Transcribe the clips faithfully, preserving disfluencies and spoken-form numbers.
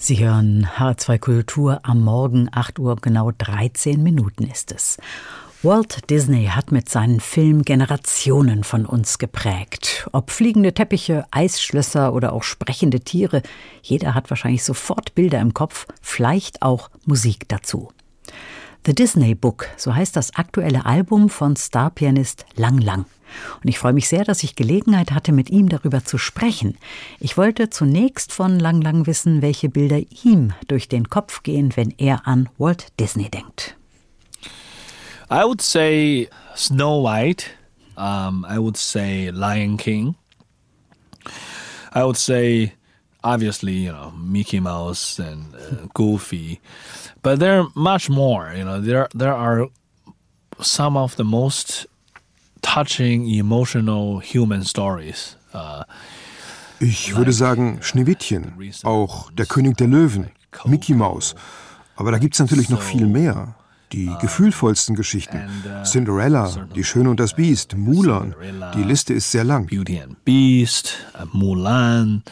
Sie hören H zwei Kultur am Morgen, acht Uhr, genau dreizehn Minuten ist es. Walt Disney hat mit seinen Filmen Generationen von uns geprägt. Ob fliegende Teppiche, Eisschlösser oder auch sprechende Tiere, jeder hat wahrscheinlich sofort Bilder im Kopf, vielleicht auch Musik dazu. The Disney Book, so heißt das aktuelle Album von Starpianist Lang Lang. Und ich freue mich sehr, dass ich Gelegenheit hatte, mit ihm darüber zu sprechen. Ich wollte zunächst von Lang Lang wissen, welche Bilder ihm durch den Kopf gehen, wenn er an Walt Disney denkt. I would say Snow White. Um, I would say Lion King. I would say obviously, you know, Mickey Mouse and uh, Goofy. But there are much more, you know. There there are some of the most touching, emotional human stories. Uh, ich würde sagen Schneewittchen, auch der König der Löwen, Mickey Mouse. Aber da gibt es natürlich noch viel mehr. Die gefühlvollsten Geschichten. Cinderella, Die Schöne und das Biest, Mulan. Die Liste ist sehr lang. Beauty and Beast, Mulan.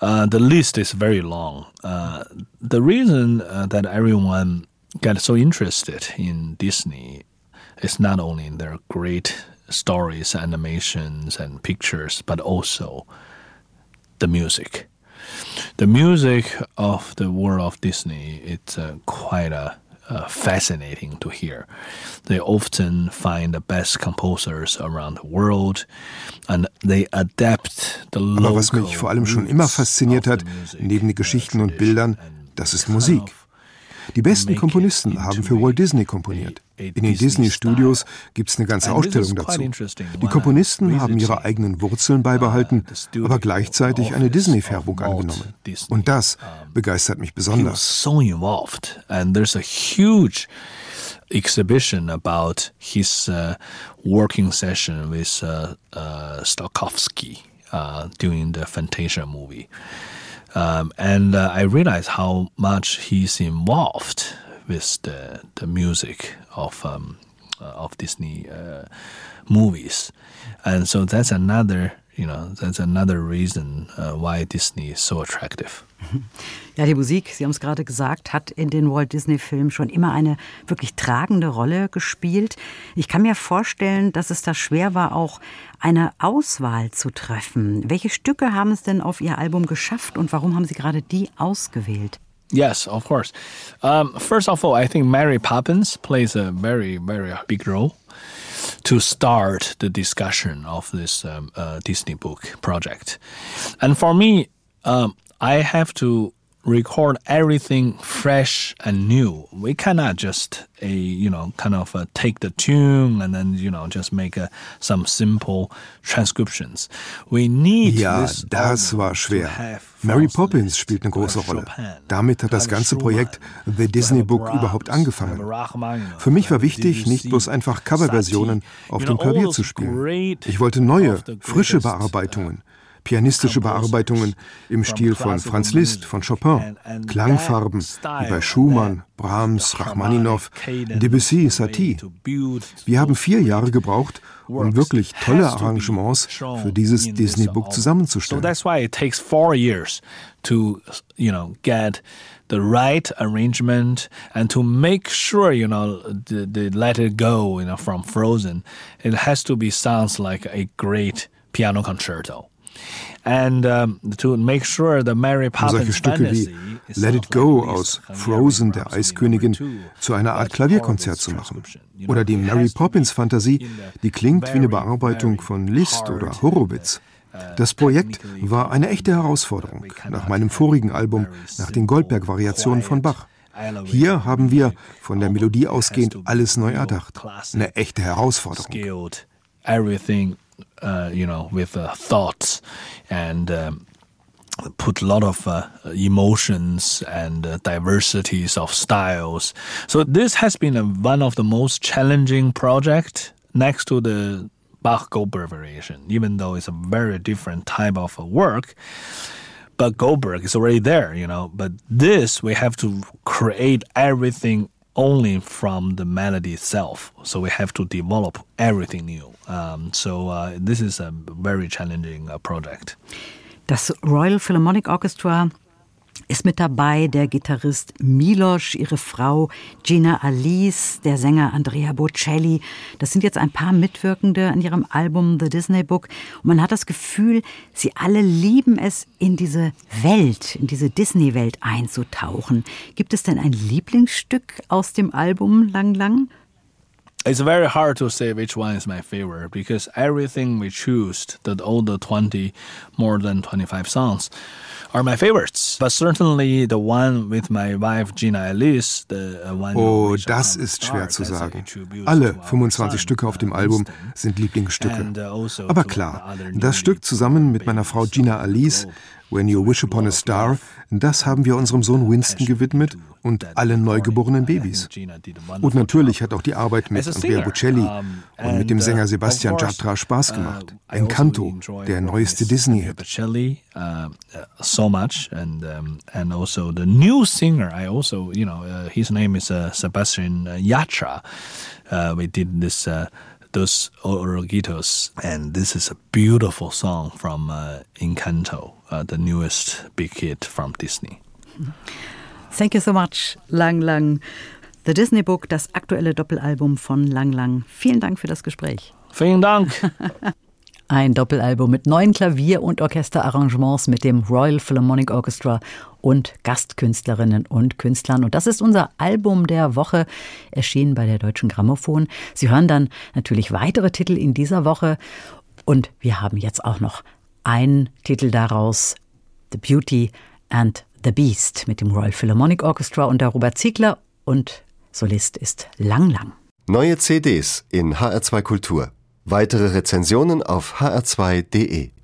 Uh, the list is very long. Uh, the reason uh, that everyone got so interested in Disney is not only in their great stories, animations, and pictures, but also the music. The music of the world of Disney, it's uh, quite a Uh, fascinating to hear. They often find the best composers around the world and they adapt the local. Aber was mich vor allem schon immer fasziniert hat, neben den Geschichten und Bildern, das ist Musik. Die besten Komponisten haben für Walt Disney komponiert. In den Disney-Studios gibt es eine ganze Ausstellung dazu. Die Komponisten haben ihre eigenen Wurzeln beibehalten, aber gleichzeitig eine Disney-Färbung angenommen. Und das begeistert mich besonders. So involved, and there's a huge exhibition about his working session with Stokowski during the Fantasia movie. Um, and uh, I realized how much he's involved with the the music of um, uh, of Disney uh, movies, and so that's another you know that's another reason uh, why Disney is so attractive. Ja, die Musik, Sie haben es gerade gesagt, hat in den Walt Disney-Filmen schon immer eine wirklich tragende Rolle gespielt. Ich kann mir vorstellen, dass es da schwer war, auch eine Auswahl zu treffen. Welche Stücke haben es denn auf Ihr Album geschafft und warum haben Sie gerade die ausgewählt? Yes, of course. Um, first of all, I think Mary Poppins plays a very, very big role to start the discussion of this um, uh, Disney book project. And for me, um, I have to record everything fresh and new. We cannot just a you know kind of a take the tune and then you know just make a, some simple transcriptions. We need ja, this das war schwer. Mary Poppins spielt eine große Rolle. Damit hat das ganze Projekt The Disney Book überhaupt angefangen. Für mich war wichtig, nicht bloß einfach Coverversionen auf dem Klavier zu spielen. Ich wollte neue, frische Bearbeitungen. Pianistische Bearbeitungen im Stil von Franz Liszt, von Chopin, Klangfarben wie bei Schumann, Brahms, Rachmaninoff, Debussy, Satie. Wir haben vier Jahre gebraucht, um wirklich tolle Arrangements für dieses Disney Book zusammenzustellen. So that's why it takes four years to, you know, get the right arrangement and to make sure, you know, the, the Let It Go, you know, from Frozen, it has to be sounds like a great piano concerto. And um, to make sure the Mary Poppins fantasy wie Let It Go aus Frozen, der Eiskönigin, zu einer Art Klavierkonzert zu machen. Oder die Mary Poppins Fantasie, die klingt wie eine Bearbeitung von Liszt oder Horowitz. Das Projekt war eine echte Herausforderung, nach meinem vorigen Album, nach den Goldberg-Variationen von Bach. Hier haben wir, von der Melodie ausgehend, alles neu erdacht. Eine echte Herausforderung. Uh, you know, with uh, thoughts and um, put a lot of uh, emotions and uh, diversities of styles. So this has been a, one of the most challenging projects next to the Bach Goldberg variation, even though it's a very different type of work. But Goldberg is already there, you know. But this, we have to create everything only from the melody itself. So we have to develop everything new. Um, so uh, this is a very challenging uh, project. Das Royal Philharmonic Orchestra ist mit dabei der Gitarrist Milos, ihre Frau Gina Alice, der Sänger Andrea Bocelli. Das sind jetzt ein paar Mitwirkende in ihrem Album The Disney Book. Und man hat das Gefühl, sie alle lieben es, in diese Welt, in diese Disney-Welt einzutauchen. Gibt es denn ein Lieblingsstück aus dem Album Lang Lang? It's very hard to say which one is my favorite, because everything we choose, that all the twenty, more than twenty-five songs, are my favorites. But certainly the one with my wife Gina Alice, the one. Oh, das ist schwer zu sagen. Alle fünfundzwanzig Stücke auf dem Album sind Lieblingsstücke. Aber klar, das Stück zusammen mit meiner Frau Gina Alice, When You Wish Upon a Star, das haben wir unserem Sohn Winston gewidmet und allen neugeborenen Babys. Und natürlich hat auch die Arbeit mit Andrea Bocelli und mit dem Sänger Sebastian Yatra Spaß gemacht. Encanto, der neueste Disney-Hit. So much and um, and also the new singer. I also, you know, uh, his name is uh, Sebastian Yatra. Uh, we did this. Uh, Those Orogitos, and this is a beautiful song from uh, Encanto, uh, the newest big hit from Disney. Thank you so much, Lang Lang. The Disney Book, das aktuelle Doppelalbum von Lang Lang. Vielen Dank für das Gespräch. Vielen Dank. Ein Doppelalbum mit neuen Klavier- und Orchesterarrangements mit dem Royal Philharmonic Orchestra und Gastkünstlerinnen und Künstlern. Und das ist unser Album der Woche, erschienen bei der Deutschen Grammophon. Sie hören dann natürlich weitere Titel in dieser Woche. Und wir haben jetzt auch noch einen Titel daraus, The Beauty and the Beast, mit dem Royal Philharmonic Orchestra unter Robert Ziegler. Und Solist ist Lang Lang. Neue C Ds in H R zwei Kultur. Weitere Rezensionen auf h r zwei punkt d e.